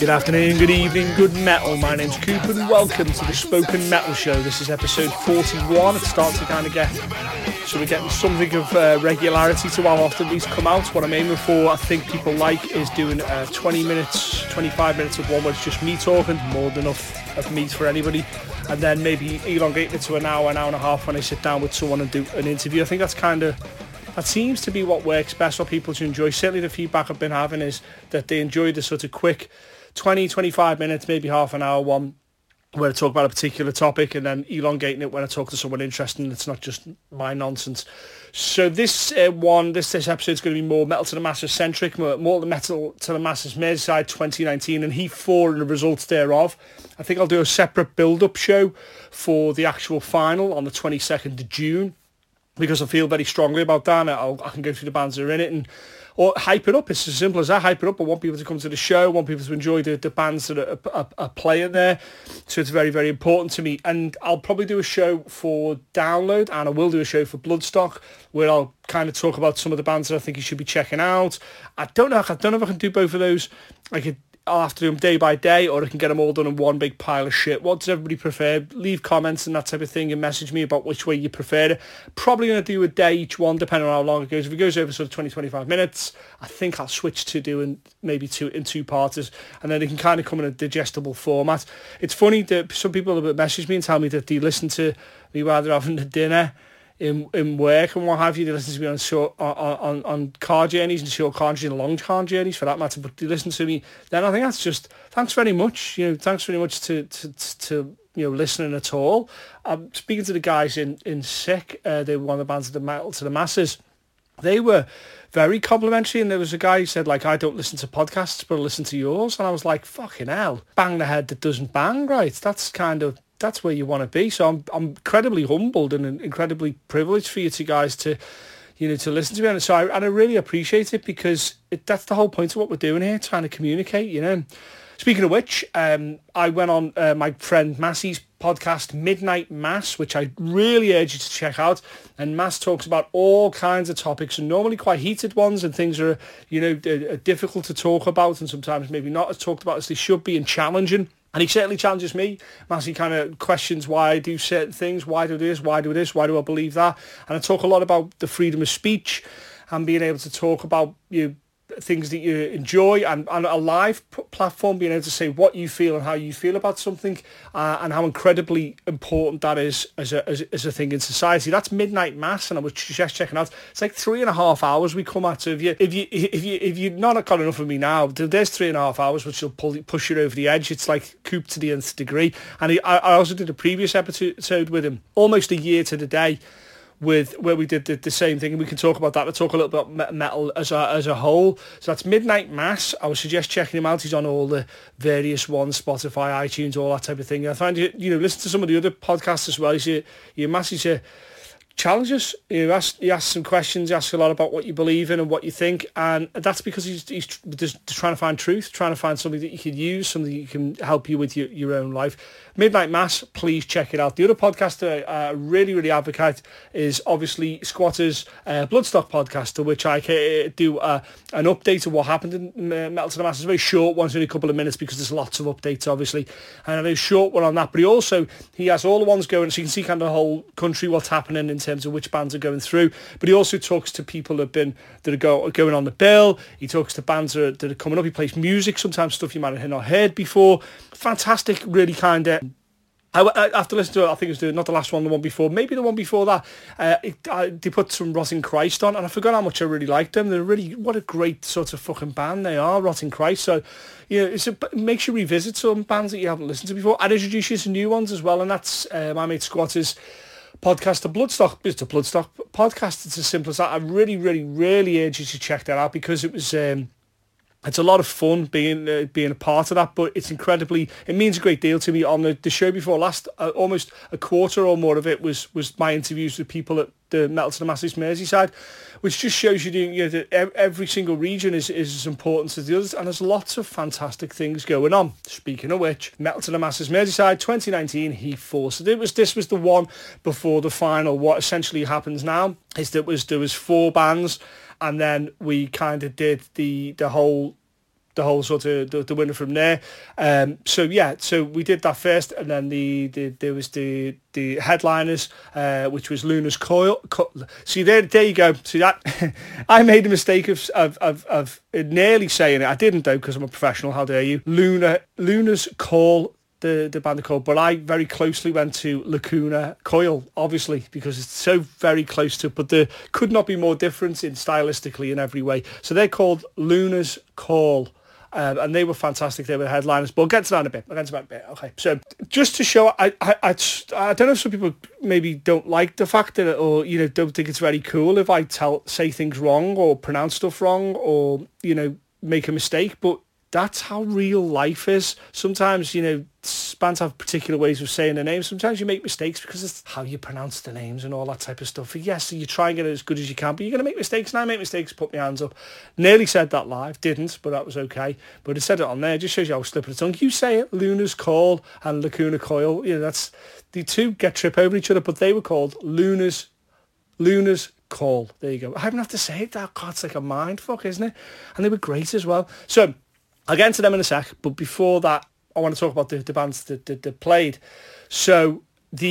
Good afternoon, good evening, good metal. My name's Cooper and welcome to the Spoken Metal Show. This is episode 41. It starts to kind of get... So we're getting something of regularity to how often these come out. What I'm aiming for, I think people like, is doing 20 minutes, 25 minutes of one where it's just me talking, more than enough of meat for anybody. And then maybe elongate it to an hour and a half when I sit down with someone and do an interview. I think that's kind of... That seems to be what works best for people to enjoy. Certainly the feedback I've been having is that they enjoy the sort of quick 20, 25 minutes, maybe half an hour one where I talk about a particular topic and then elongating it when I talk to someone interesting. It's not just my nonsense. So this this episode is going to be more Metal to the Masses centric, more the Metal to the Masses Merseyside 2019 and Heat 4 and the results thereof. I think I'll do a separate build-up show for the actual final on the 22nd of June. Because I feel very strongly about that, and I can go through the bands that are in it or hype it up. It's as simple as that, hype it up. I want people to come to the show, I want people to enjoy the bands that are playing there. So it's very, very important to me. And I'll probably do a show for Download, and I will do a show for Bloodstock, where I'll kind of talk about some of the bands that I think you should be checking out. I don't know if I can do both of those. I'll have to do them day by day, or I can get them all done in one big pile of shit. What does everybody prefer? Leave comments and that type of thing, and message me about which way you prefer it. Probably going to do a day each one, depending on how long it goes. If it goes over sort of 20, 25 minutes, I think I'll switch to doing maybe two parters, and then it can kind of come in a digestible format. It's funny that some people have messaged me and tell me that they listen to me while they're having a dinner in work and what have you. They listen to me on car journeys, and short car journeys and long car journeys for that matter, but they listen to me then. I think that's just thanks very much, thanks very much to listening at all. I'm speaking to the guys in Sick. They were one of the bands of the Metal to the Masses. They were very complimentary, and there was a guy who said, like, I don't listen to podcasts but I listen to yours, and I was like, fucking hell, bang the head that doesn't bang, right? That's where you want to be. So I'm incredibly humbled and incredibly privileged for you two guys to listen to me. And so I really appreciate it, because that's the whole point of what we're doing here, trying to communicate, Speaking of which, I went on my friend Massey's podcast, Midnight Mass, which I really urge you to check out. And Mass talks about all kinds of topics, and normally quite heated ones, and things are, difficult to talk about, and sometimes maybe not as talked about as they should be, and challenging. And he certainly challenges me. Massey kind of questions why I do certain things. Why do I do this? Why do I this? Why do I believe that? And I talk a lot about the freedom of speech and being able to talk about things that you enjoy, and a live platform, being able to say what you feel and how you feel about something, and how incredibly important that is as a thing in society. That's Midnight Mass, and I was just checking out. It's like 3.5 hours we come at. So if you've not got enough of me now, there's 3.5 hours which will push you over the edge. It's like Coop to the nth degree. And I also did a previous episode with him, almost a year to the day, where we did the same thing, and we can talk about that. We'll talk a little bit about metal as a whole. So that's Midnight Mass. I would suggest checking him out. He's on all the various ones, Spotify, iTunes, all that type of thing. I find listen to some of the other podcasts as well. Massey's challenges. He asks some questions. He asks a lot about what you believe in and what you think, and that's because he's just trying to find truth, trying to find something that you can use, something that can help you with your own life. Midnight Mass, please check it out. The other podcast that I really, really advocate is obviously Squatters' Bloodstock podcast, to which I do an update of what happened in Metal to the Masses. It's a very short one, it's only a couple of minutes, because there's lots of updates, obviously, and a short one on that. But he has all the ones going, so you can see kind of the whole country, what's happening in terms of which bands are going through. But he also talks to people that are going on the bill. He talks to bands that are coming up. He plays music, sometimes stuff you might have not heard before. Fantastic, really kind of... I have to listen to it. I think it was not the last one, the one before, maybe the one before that. They put some Rotting Christ on, and I forgot how much I really liked them. They're really, what a great sort of fucking band they are, Rotting Christ. So, it makes you revisit some bands that you haven't listened to before. I'd introduce you to new ones as well, and that's my mate Squatters' podcast, the Bloodstock podcast. It's as simple as that. I really, really, really urge you to check that out, because it was... It's a lot of fun being a part of that, but it means a great deal to me. On the show before last, almost a quarter or more of it was my interviews with people at the Metal to the Masses Merseyside, which just shows you, that every single region is as important as the others, and there's lots of fantastic things going on. Speaking of which, Metal to the Masses Merseyside 2019, Heat 4. So this was the one before the final. What essentially happens now is there was 4 bands, and then we kind of did the whole the whole sort of the winner from there. So we did that first, and then there was the headliners, which was Luna's Coil. See, there you go. See that? I made the mistake of nearly saying it. I didn't though, because I'm a professional. How dare you? Luna's Call. The band called, but I very closely went to Lacuna Coil, obviously, because it's so very close to, but there could not be more difference in stylistically in every way. So they're called Luna's Call, and they were fantastic. They were the headliners, but we'll get to that in a bit. Okay, so just to show, I don't know if some people maybe don't like the fact that, or, you know, don't think it's very cool if I say things wrong or pronounce stuff wrong or, you know, make a mistake, but that's how real life is. Sometimes, you know, bands have particular ways of saying their names. Sometimes you make mistakes because it's how you pronounce the names and all that type of stuff. Yes, so you try and get it as good as you can, but you're going to make mistakes, and I make mistakes, put my hands up. Nearly said that live, didn't, but that was okay. But I said it on there, just shows you how slip of the tongue. You say it, Luna's Call and Lacuna Coil. You know, that's, the two get trip over each other, but they were called Luna's Call. There you go. I haven't had to say it. That, God, it's like a mind fuck, isn't it? And they were great as well. So, I'll get into them in a sec, but before that, I want to talk about the bands that played. So I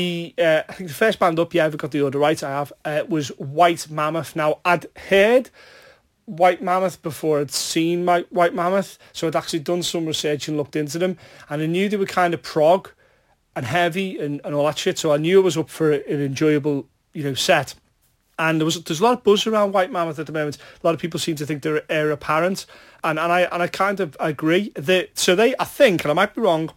think the first band up, yeah, I've got the order right, I have, was White Mammoth. Now, I'd heard White Mammoth before I'd seen White Mammoth, so I'd actually done some research and looked into them, and I knew they were kind of prog and heavy and all that shit, so I knew it was up for an enjoyable, you know, set. And there's a lot of buzz around White Mammoth at the moment. A lot of people seem to think they're heir apparent, and I kind of agree. So they, I think, and I might be wrong,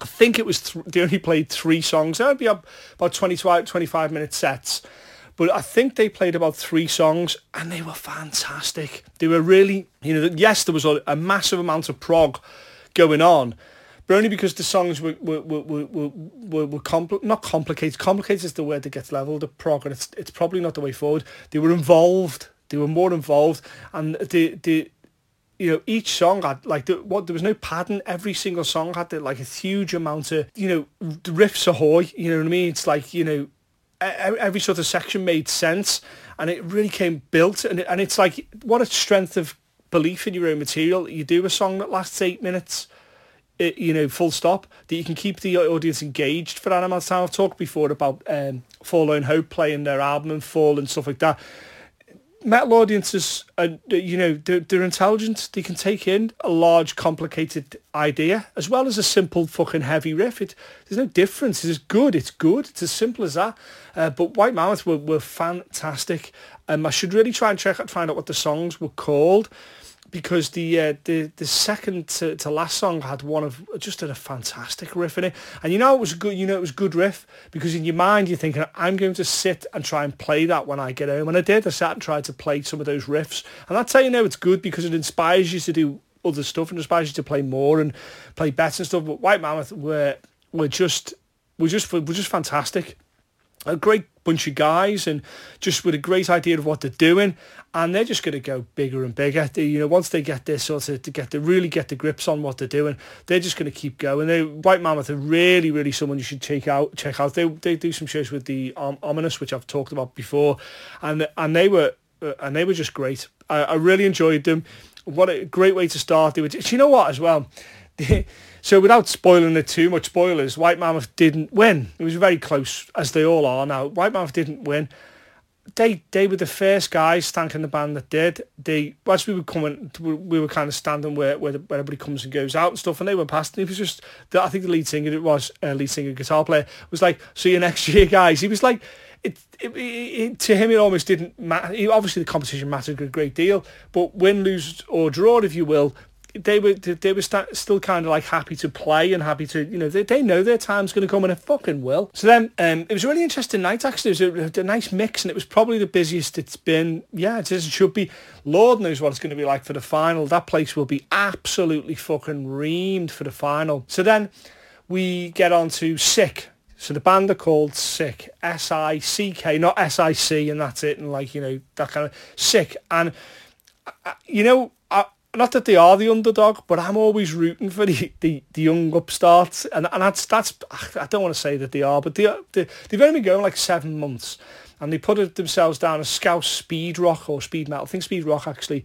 I think it was they only played 3 songs. That would be about 20 to 25 minute sets, but I think they played about 3 songs, and they were fantastic. They were really, you know, yes, there was a massive amount of prog going on, but only because the songs were not complicated. Complicated is the word that gets levelled at prog, and it's probably not the way forward. They were involved. They were more involved, and the you know, each song had there was no pattern. Every single song had a huge amount of, you know, riffs ahoy. You know what I mean? It's like, you know, every sort of section made sense, and it really came built. And it's like, what a strength of belief in your own material. You do a song that lasts 8 minutes. You know, full stop, that you can keep the audience engaged for that amount of time. I've talked before about Forlorn Hope playing their album and Fall and stuff like that. Metal audiences, you know, they're intelligent. They can take in a large, complicated idea as well as a simple fucking heavy riff. There's no difference. It's good. It's good. It's as simple as that. But White Mammoth were fantastic. I should really try and find out what the songs were called, because the second to last song had a fantastic riff in it, and it was a good riff, because in your mind you're thinking, I'm going to sit and try and play that when I get home. And I did. I sat and tried to play some of those riffs, and that's how you know it's good, because it inspires you to do other stuff and inspires you to play more and play better and stuff. But White Mammoth were just fantastic. A great bunch of guys, and just with a great idea of what they're doing, and they're just going to go bigger and bigger. They, you know, once they get this sort of really get the grips on what they're doing, they're just going to keep going. White Mammoth are really, really someone you should check out. They do some shows with the Ominous, which I've talked about before, and they were just great. I really enjoyed them. What a great way to start. They were, you know what, as well. So without spoiling it too much, spoilers, White Mammoth didn't win. It was very close, as they all are now. White Mammoth didn't win. They were the first guys thanking the band that did. As we were coming, we were kind of standing where everybody comes and goes out and stuff, and they went past. And it was just, I think the lead singer, guitar player, was like, "See you next year, guys." He was like, to him it almost didn't matter. Obviously, the competition mattered a great deal, but win, lose or draw, if you will. They were still kind of like happy to play and happy to, you know, they know their time's going to come, and it fucking will. So then it was a really interesting night, actually. It was a nice mix, and it was probably the busiest it's been. Yeah, it is. It should be. Lord knows what it's going to be like for the final. That place will be absolutely fucking reamed for the final. So then we get on to Sick. So the band are called Sick, S-I-C-K, not S-I-C, and that's it, and like, you know, that kind of Sick. And, you know, not that they are the underdog, but I'm always rooting for the young upstarts, and that's I don't want to say that they are, but they've only been going like 7 months, and they put themselves down as Scouse speed rock or speed metal. I think speed rock, actually,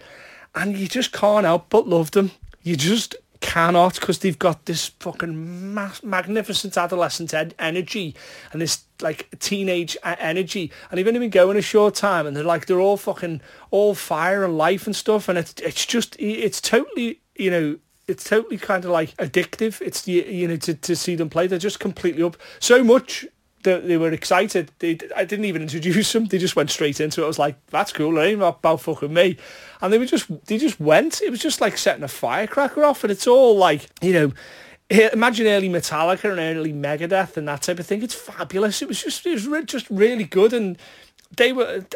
and you just can't help but love them. you just cannot, because they've got this fucking magnificent adolescent energy and this like teenage energy, and they've only been going a short time, and they're all fucking all fire and life and stuff, and it's totally, you know, it's totally kind of like addictive. It's, you know, to see them play, they're just completely up so much. They were excited. I didn't even introduce them. They just went straight into it. I was like, "That's cool. It ain't about fucking me." And they just went. It was just like setting a firecracker off, and it's all like, you know, imagine early Metallica and early Megadeth and that type of thing. It's fabulous. It was just really good, and they were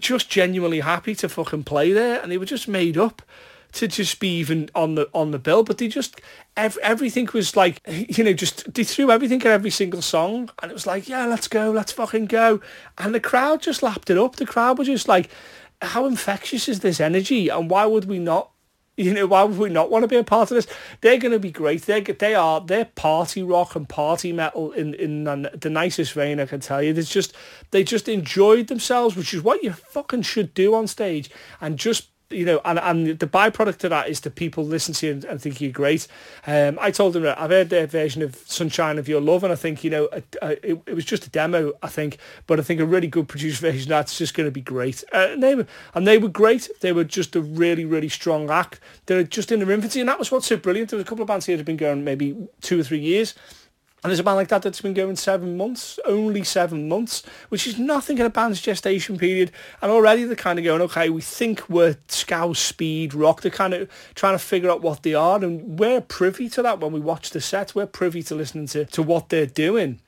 just genuinely happy to fucking play there, and they were just made up to just be even on the bill. But they just, everything was like, you know, just they threw everything at every single song, and it was like, yeah, let's go, let's fucking go. And the crowd just lapped it up. The crowd was just like, how infectious is this energy, and why would we not want to be a part of this? They're going to be great. They're party rock and party metal in the nicest vein, I can tell you. They just enjoyed themselves, which is what you fucking should do on stage, and just, you know, and the byproduct of that is that people listen to you and think you're great. I told them that I've heard their version of Sunshine of Your Love, and I think, you know, it was just a demo, I think, but I think a really good produced version of that's just going to be great. And they were great. They were just a really, really strong act. They're just in their infancy, and that was what's so brilliant. There was a couple of bands here that have been going maybe 2 or 3 years, and there's a band like that that's been going 7 months, only 7 months, which is nothing in a band's gestation period. And already they're kind of going, okay, we think we're scouse speed rock. They're kind of trying to figure out what they are. And we're privy to that when we watch the set. We're privy to listening to what they're doing.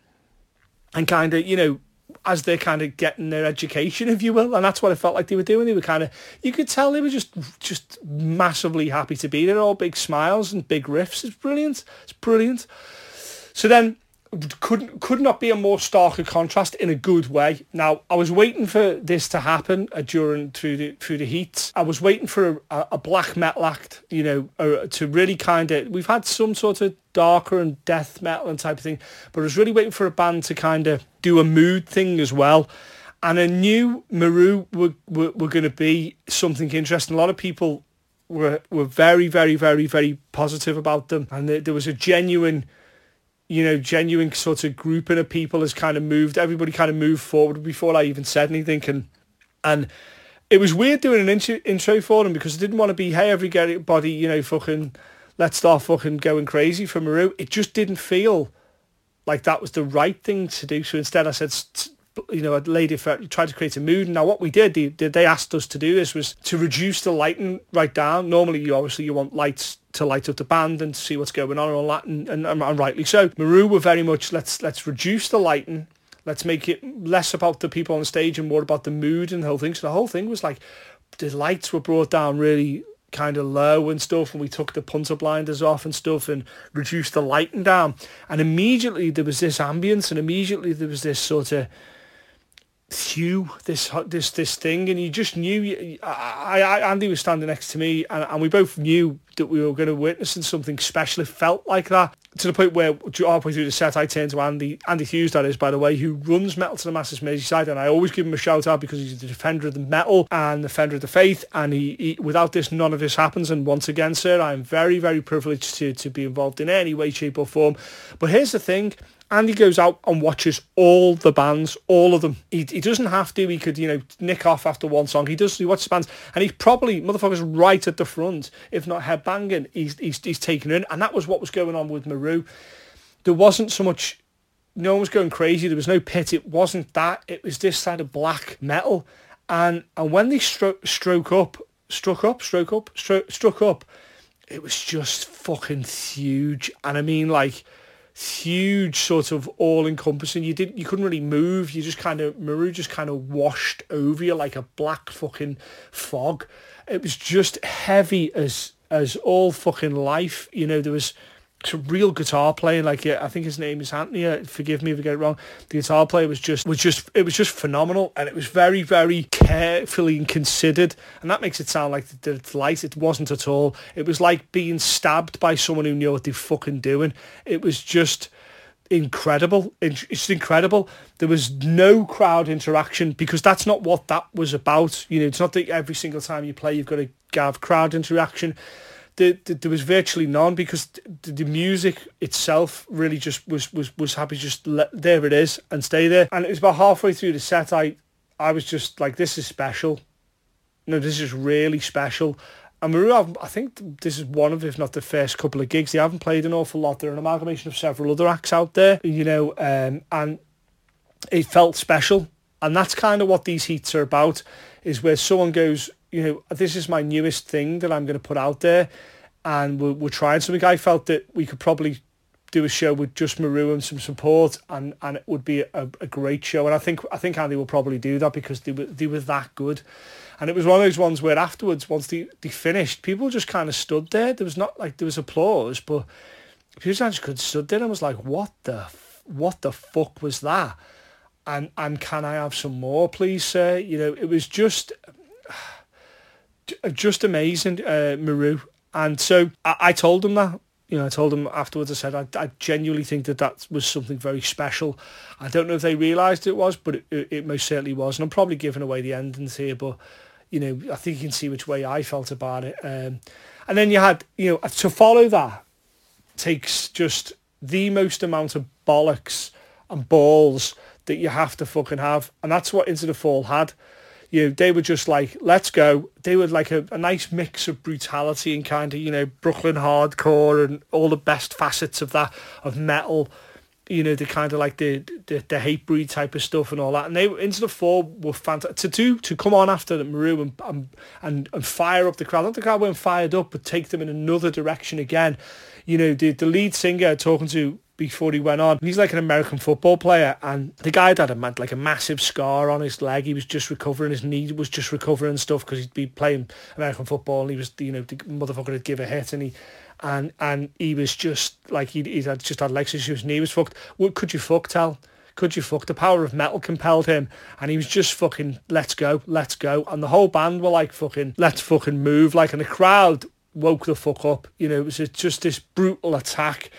And kind of, you know, as they're kind of getting their education, if you will. And that's what I felt like they were doing. They were kind of, you could tell they were just massively happy to be there. All big smiles and big riffs. It's brilliant. It's brilliant. So then, could not be a more stark a contrast in a good way. Now, I was waiting for this to happen through the heat. I was waiting for a black metal act, you know, to really kind of... We've had some sort of darker and death metal and type of thing, but I was really waiting for a band to kind of do a mood thing as well. And I knew Maru were going to be something interesting. A lot of people were very, very, very, very positive about them. And there was a genuine... you know, genuine sort of grouping of people has kind of moved. Everybody kind of moved forward before I even said anything. And it was weird doing an intro for them, because I didn't want to be, hey, everybody, you know, fucking, let's start fucking going crazy for Maru. It just didn't feel like that was the right thing to do. So instead I said, you know, tried to create a mood. And now what we did, they asked us to do this, was to reduce the lighting right down. Normally, you want lights to light up the band and see what's going on and all that, and rightly so. Maru were very much, let's reduce the lighting, let's make it less about the people on stage and more about the mood and the whole thing. So the whole thing was like, the lights were brought down really kind of low and stuff, and we took the punter blinders off and stuff and reduced the lighting down. And immediately there was this ambience, and immediately there was this sort of hue, this thing, and you just knew. Andy was standing next to me, and we both knew that we were going to witness something special. It felt like that, to the point where halfway through the set I turned to Andy Hughes, that is, by the way, who runs Metal to the Masses Merseyside, and I always give him a shout out because he's the defender of the metal and the defender of the faith, and he without this none of this happens. And once again, sir, I am very, very privileged to be involved in any way, shape or form. But here's the thing, Andy goes out and watches all the bands, all of them. He doesn't have to. He could, you know, nick off after one song. He does. He watches bands, and he's probably, motherfuckers, right at the front, if not headbanging. He's taken in, and that was what was going on with Maru. There wasn't so much. No one was going crazy. There was no pit. It wasn't that. It was this side of black metal, and when they struck up, it was just fucking huge. And I mean, like, huge, sort of all-encompassing. You couldn't really move. You just kind of, Maru just kind of washed over you like a black fucking fog. It was just heavy as all fucking life. You know, there was some real guitar playing. Like, I think his name is Anthony. Forgive me if I get it wrong. The guitar player was just phenomenal, and it was very, very carefully considered. And that makes it sound like the light. It wasn't at all. It was like being stabbed by someone who knew what they were fucking doing. It was just incredible. It's incredible. There was no crowd interaction, because that's not what that was about. You know, it's not that every single time you play you've got to have crowd interaction. there was virtually none, because the music itself really just was happy, just there it is and stay there. And it was about halfway through the set, I was just like, this is special. No, this is really special. And Maru, I think this is one of, if not the first couple of gigs, they haven't played an awful lot. They're an amalgamation of several other acts out there, you know, and it felt special. And that's kind of what these heats are about, is where someone goes, you know, this is my newest thing that I'm going to put out there, and we're trying something. I felt that we could probably do a show with just Maru and some support, and it would be a great show. And I think Andy will probably do that, because they were that good. And it was one of those ones where afterwards, once they finished, people just kind of stood there. There was not like there was applause, but people just stood there and was like, what the fuck was that? And can I have some more, please, sir? You know, it was just amazing, Maru. And so I told them that. You know, I told them afterwards, I said, I genuinely think that was something very special. I don't know if they realised it was, but it most certainly was. And I'm probably giving away the endings here, but, you know, I think you can see which way I felt about it. And then you had, you know, to follow that takes just the most amount of bollocks and balls that you have to fucking have. And that's what Into the Fall had. You know, they were just like, let's go. They were like a nice mix of brutality and kind of, you know, Brooklyn hardcore and all the best facets of that, of metal, you know, the kind of like the hate breed type of stuff and all that. And they, Into the Fall, were fantastic. To come on after the Maru and fire up the crowd. Not the crowd weren't fired up, but take them in another direction again. You know, the lead singer, talking to before he went on, he's like an American football player, and the guy had a massive scar on his leg. He was just recovering, his knee was just recovering stuff, because he'd be playing American football, and he was, you know, the motherfucker had give a hit, and he was just like, he'd had leg issues, his knee was fucked. What could you fuck tell? Could you fuck? The power of metal compelled him, and he was just fucking, let's go, and the whole band were like, fucking, let's fucking move, like, and the crowd woke the fuck up. You know, it was just this brutal attack.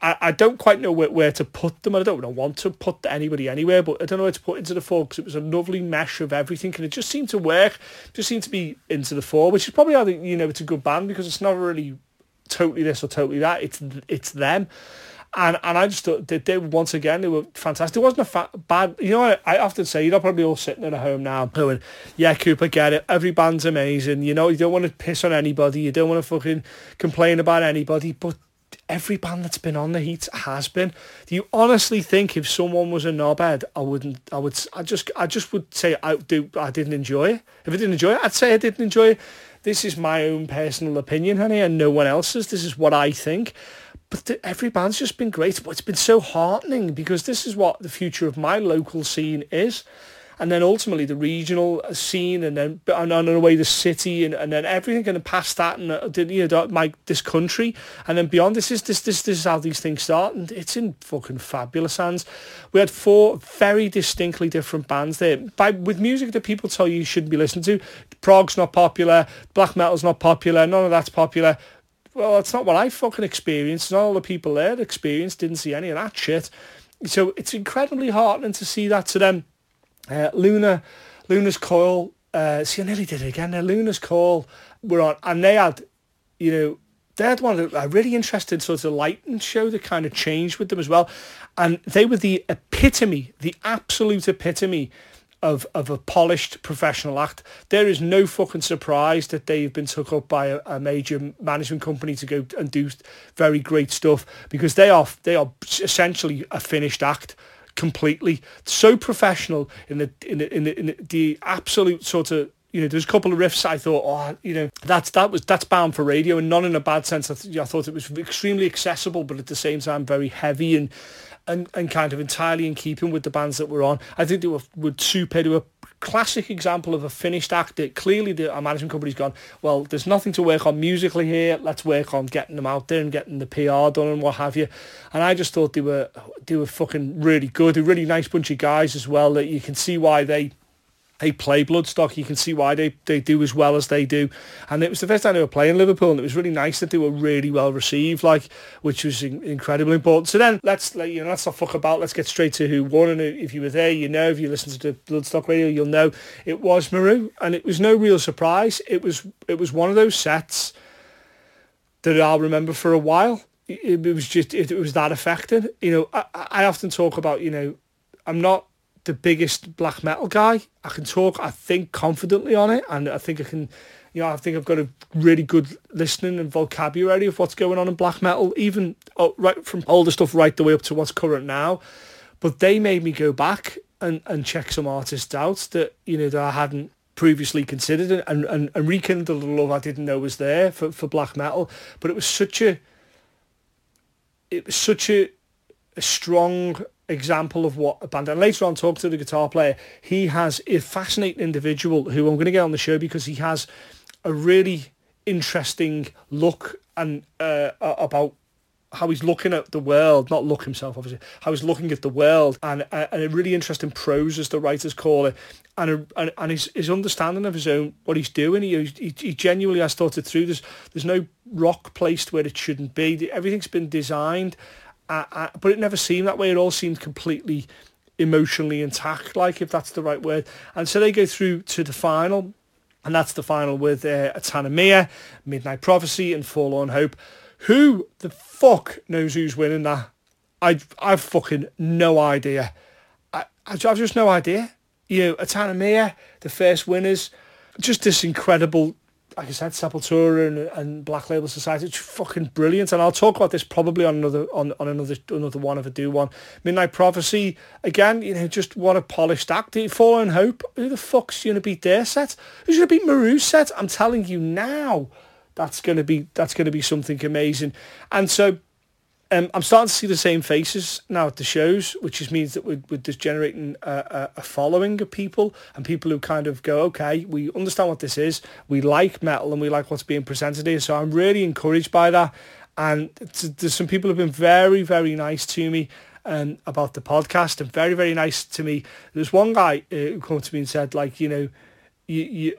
I don't quite know where to put them. I don't want to put anybody anywhere, but I don't know where to put Into the Fall, because it was a lovely mesh of everything, and it just seemed to work. It just seemed to be Into the Fall, which is probably how they, you know, it's a good band, because it's not really totally this or totally that. It's them, and I just thought that they, once again, they were fantastic. It wasn't a bad. You know, I often say, you're probably all sitting at home now going, yeah, Cooper, get it. Every band's amazing. You know, you don't want to piss on anybody. You don't want to fucking complain about anybody, but every band that's been on the heats has been. Do you honestly think if someone was a knobhead, I didn't enjoy it? If I didn't enjoy it, I'd say I didn't enjoy it. This is my own personal opinion, honey, and no one else's. This is what I think. But every band's just been great. It's been so heartening, because this is what the future of my local scene is. And then ultimately the regional scene, and then in a way the city, and then everything, and then past that, and you know, this country, and then beyond. This is how these things start, and it's in fucking fabulous hands. We had 4 very distinctly different bands there, with music that people tell you shouldn't be listened to. Prog's not popular, black metal's not popular, none of that's popular. Well, it's not what I fucking experienced. Not all the people there experienced, didn't see any of that shit. So it's incredibly heartening to see that to them. Luna's Coil. See, I nearly did it again. Now, Luna's Coil were on, and they had one of a really interesting sort of lightning show that kind of changed with them as well. And they were the absolute epitome of a polished professional act. There is no fucking surprise that they've been took up by a major management company to go and do very great stuff, because they are essentially a finished act. Completely so professional in the absolute sort of, you know, there's a couple of riffs I thought, oh, you know, that's bound for radio, and not in a bad sense. I thought it was extremely accessible, but at the same time very heavy and kind of entirely in keeping with the bands that were on. I think they were super. They were a classic example of a finished act that clearly our management company's gone, well, there's nothing to work on musically here. Let's work on getting them out there and getting the PR done and what have you. And I just thought they were fucking really good. A really nice bunch of guys as well. That you can see why they play Bloodstock. You can see why they do as well as they do. And it was the first time they were playing Liverpool, and it was really nice that they were really well received, like, which was incredibly important. So then let's not fuck about. Let's get straight to who won. And if you were there, you know, if you listen to the Bloodstock radio, you'll know it was Maru, and it was no real surprise. It was one of those sets that I'll remember for a while. It was that affecting. You know, I often talk about, you know, I'm not the biggest black metal guy. I can talk, I think, confidently on it, and I think I can, you know, I think I've got a really good listening and vocabulary of what's going on in black metal, even right from older stuff right the way up to what's current now. But they made me go back and check some artists out that, you know, that I hadn't previously considered, and rekindled a love I didn't know was there for black metal. But it was such a strong example of what a band, and later on talked to the guitar player, he has a fascinating individual who I'm going to get on the show because he has a really interesting look and about how he's looking at the world, not look himself obviously, how he's looking at the world, and a really interesting prose, as the writers call it, and his understanding of his own, what he's doing. He genuinely has thought it through. There's no rock placed where it shouldn't be. Everything's been designed, but it never seemed that way. It all seemed completely emotionally intact, like, if that's the right word. And so they go through to the final, and that's the final with Atanamia, Midnight Prophecy and Forlorn Hope. Who the fuck knows who's winning that? I've fucking no idea. I've just no idea. You know, Atanamia, the first winners, just this incredible, like I said, Sepultura and Black Label Society. It's fucking brilliant. And I'll talk about this probably on another one if I do one. Midnight Prophecy, again, you know, just what a polished act. Forlorn Hope, who the fuck's going to beat their set? Who's going to beat Maru's set? I'm telling you now. That's going to be something amazing. And so I'm starting to see the same faces now at the shows, which just means that we're just generating a following of people, and people who kind of go, okay, we understand what this is, we like metal and we like what's being presented here. So I'm really encouraged by that. And there's some people who have been very, very nice to me about the podcast, and very, very nice to me. There's one guy who came to me and said, like, you know,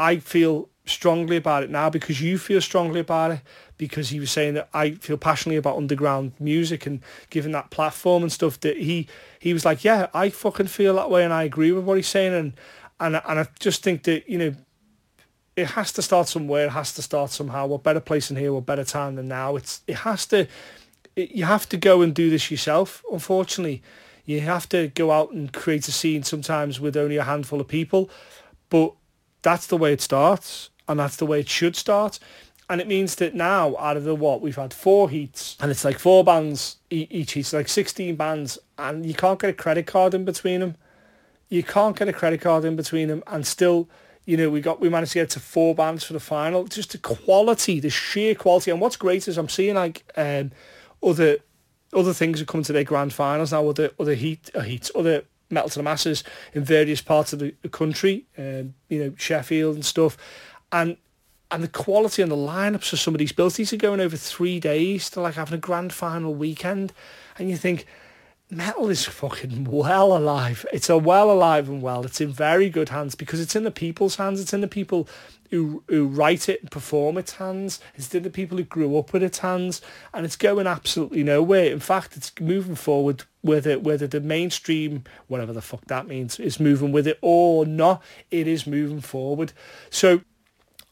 I feel strongly about it now because you feel strongly about it, because he was saying that I feel passionately about underground music and giving that platform and stuff, that he was like, yeah, I fucking feel that way and I agree with what he's saying, and I just think that, you know, it has to start somewhere, it has to start somehow. What better place than here, what better time than now? You have to go and do this yourself, unfortunately. You have to go out and create a scene sometimes with only a handful of people, but that's the way it starts, and that's the way it should start. And it means that now, out of the what, we've had 4 heats, and it's like 4 bands each heat, so like 16 bands, and you can't get a credit card in between them. And still, you know, we managed to get to 4 bands for the final. Just the quality, the sheer quality. And what's great is I'm seeing, like, other things have come to their grand finals now, other Metal to the Masses in various parts of the country, you know, Sheffield and stuff, and the quality and the lineups of some of these bills. These are going over 3 days to, like, having a grand final weekend, and you think metal is fucking well alive. It's in very good hands, because it's in the people's hands. It's in the people who write it and perform its hands. It's in the people who grew up with its hands, and it's going absolutely nowhere. In fact, it's moving forward, whether the mainstream, whatever the fuck that means, is moving with it or not. It is moving forward. So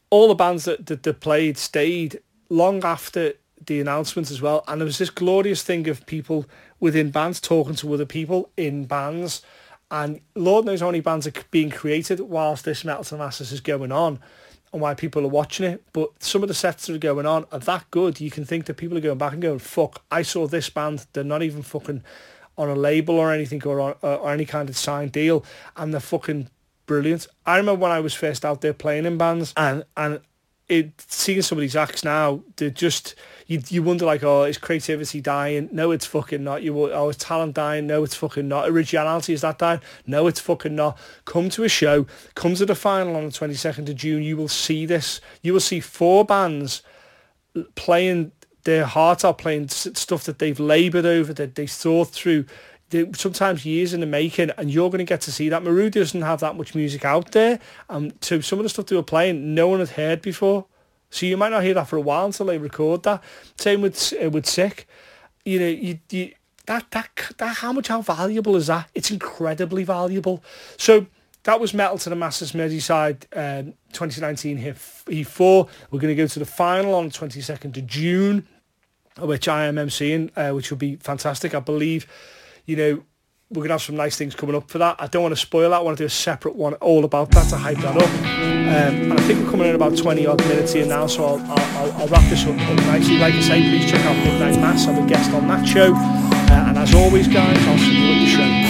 all the bands that played stayed long after the announcements as well, and there was this glorious thing of people within bands talking to other people in bands, and Lord knows how many bands are being created whilst this Metal to the Masses is going on, and why people are watching it. But some of the sets that are going on are that good, you can think that people are going back and going, fuck, I saw this band, they're not even fucking on a label or anything, or any kind of signed deal, and they're fucking brilliant. I remember when I was first out there playing in bands, and seeing some of these acts now, they're just, you wonder, like, oh, is creativity dying? No, it's fucking not. Is talent dying? No, it's fucking not. Originality, is that dying? No, it's fucking not. Come to a show, come to the final on the 22nd of June, you will see this. You will see 4 bands playing their heart out, playing stuff that they've laboured over, that they thought through, sometimes years in the making, and you're going to get to see that. Maru doesn't have that much music out there, and so some of the stuff they were playing, no one had heard before, so you might not hear that for a while until they record that. Same with Sick. You know, how valuable is that? It's incredibly valuable. So That was Metal to the Masses Merseyside 2019 E4. We're going to go to the final on the 22nd of June, which I am emceeing, which will be fantastic. I believe, you know, we're going to have some nice things coming up for that. I don't want to spoil that. I want to do a separate one all about that to hype that up. And I think we're coming in about 20-odd minutes here now, so I'll wrap this up nicely. Like I say, please check out Midnight Mass. I'm a guest on that show. And as always, guys, I'll see you at the show.